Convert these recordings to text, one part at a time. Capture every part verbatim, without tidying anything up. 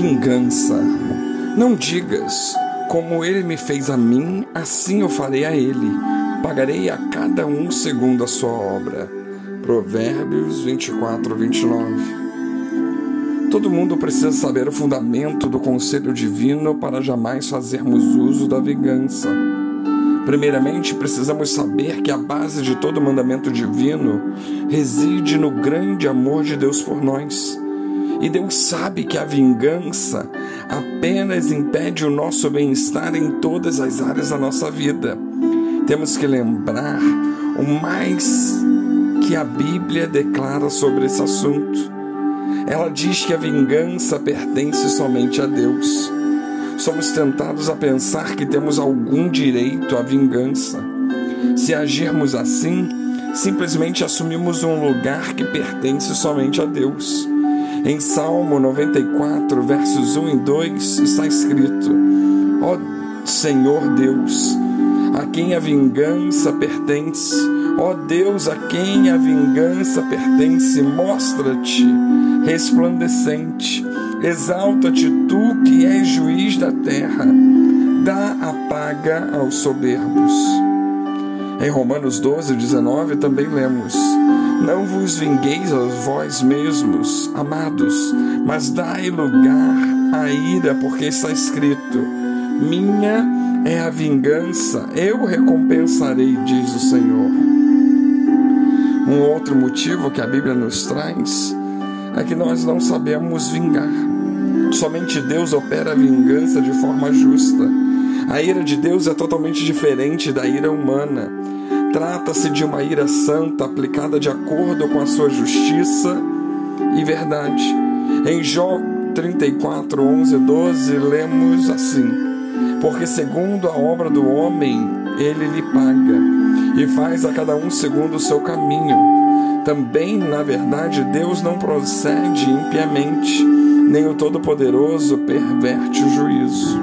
vingança. Não digas, como ele me fez a mim, assim eu farei a ele. Pagarei a cada um segundo a sua obra. Provérbios vinte e quatro, vinte e nove. Todo mundo precisa saber o fundamento do conselho divino para jamais fazermos uso da vingança. Primeiramente, precisamos saber que a base de todo mandamento divino reside no grande amor de Deus por nós. E Deus sabe que a vingança apenas impede o nosso bem-estar em todas as áreas da nossa vida. Temos que lembrar o mais que a Bíblia declara sobre esse assunto. Ela diz que a vingança pertence somente a Deus. Somos tentados a pensar que temos algum direito à vingança. Se agirmos assim, simplesmente assumimos um lugar que pertence somente a Deus. Em Salmo noventa e quatro, versos um e dois, está escrito: Ó Senhor Deus, a quem a vingança pertence, ó Deus, a quem a vingança pertence, mostra-te resplandecente, exalta-te tu que és juiz da terra, dá a paga aos soberbos. Em Romanos doze, dezenove também lemos: Não vos vingueis a vós mesmos, amados, mas dai lugar à ira, porque está escrito: Minha é a vingança, eu recompensarei, diz o Senhor. Um outro motivo que a Bíblia nos traz é que nós não sabemos vingar. Somente Deus opera a vingança de forma justa. A ira de Deus é totalmente diferente da ira humana. Trata-se de uma ira santa aplicada de acordo com a sua justiça e verdade. Em Jó trinta e quatro, onze e doze lemos assim: Porque segundo a obra do homem ele lhe paga, e faz a cada um segundo o seu caminho. Também, na verdade, Deus não procede impiamente, nem o Todo-Poderoso perverte o juízo.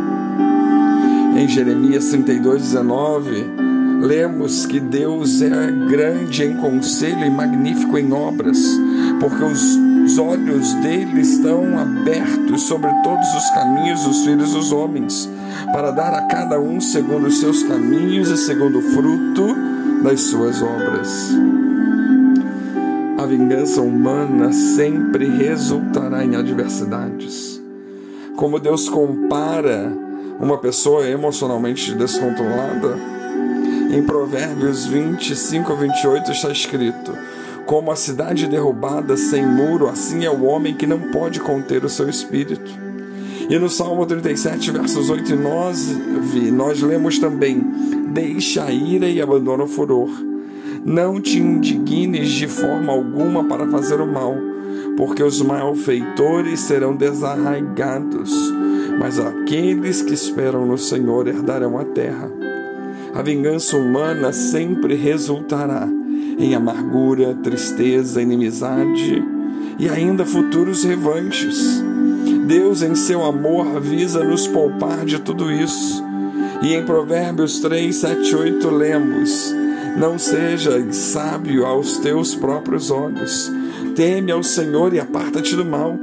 Em Jeremias trinta e dois, dezenove, lemos que Deus é grande em conselho e magnífico em obras, porque os olhos dele estão abertos sobre todos os caminhos dos filhos dos homens, para dar a cada um segundo os seus caminhos e segundo o fruto das suas obras. A vingança humana sempre resultará em adversidades. Como Deus compara uma pessoa emocionalmente descontrolada, em Provérbios vinte e cinco, vinte e oito está escrito: Como a cidade derrubada sem muro, assim é o homem que não pode conter o seu espírito. E no Salmo trinta e sete, versos oito e nove, nós lemos também: Deixa a ira e abandona o furor. Não te indignes de forma alguma para fazer o mal, porque os malfeitores serão desarraigados, mas aqueles que esperam no Senhor herdarão a terra. A vingança humana sempre resultará em amargura, tristeza, inimizade e ainda futuros revanches. Deus, em seu amor, avisa nos poupar de tudo isso. E em Provérbios três, sete e oito lemos: Não sejas sábio aos teus próprios olhos. Teme ao Senhor e aparta-te do mal.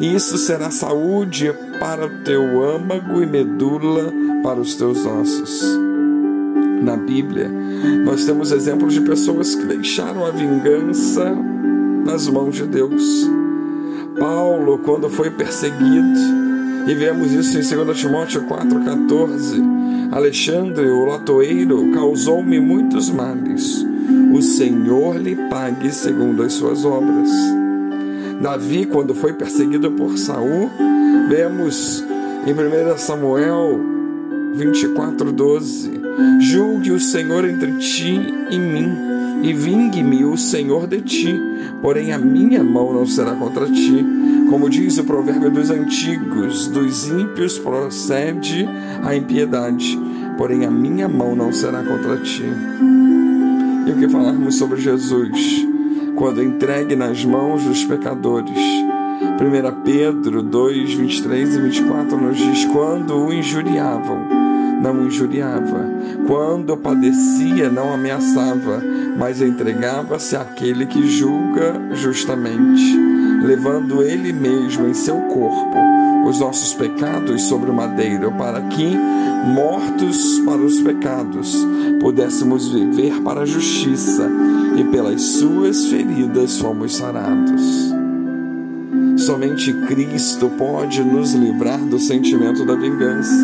E isso será saúde para o teu âmago e medula para os teus ossos. Na Bíblia, nós temos exemplos de pessoas que deixaram a vingança nas mãos de Deus. Paulo, quando foi perseguido, e vemos isso em dois Timóteo quatro, quatorze, Alexandre, o latoeiro, causou-me muitos males. O Senhor lhe pague segundo as suas obras. Davi, quando foi perseguido por Saul, vemos em primeiro Samuel vinte e quatro, doze: Julgue o Senhor entre ti e mim, e vingue-me o Senhor de ti, porém a minha mão não será contra ti. Como diz o provérbio dos antigos: Dos ímpios procede a impiedade, porém a minha mão não será contra ti. E o que falarmos sobre Jesus, quando entregue nas mãos dos pecadores? primeiro Pedro dois, vinte e três e vinte e quatro nos diz: Quando o injuriavam, não injuriava. Quando padecia, não ameaçava, mas entregava-se àquele que julga justamente. levando Ele mesmo em seu corpo os nossos pecados sobre o madeiro, para que, mortos para os pecados, pudéssemos viver para a justiça, e pelas suas feridas fomos sarados. Somente Cristo pode nos livrar do sentimento da vingança.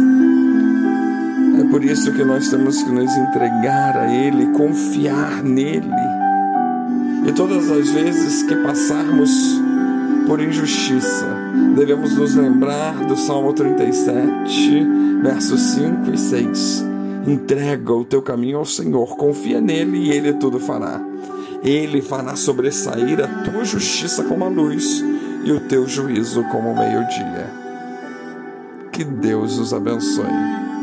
É por isso que nós temos que nos entregar a Ele, confiar nele. E todas as vezes que passarmos por injustiça, devemos nos lembrar do Salmo trinta e sete, versos cinco e seis. Entrega o teu caminho ao Senhor, confia nele e Ele tudo fará. Ele fará sobressair a tua justiça como a luz e o teu juízo como o meio-dia. Que Deus os abençoe.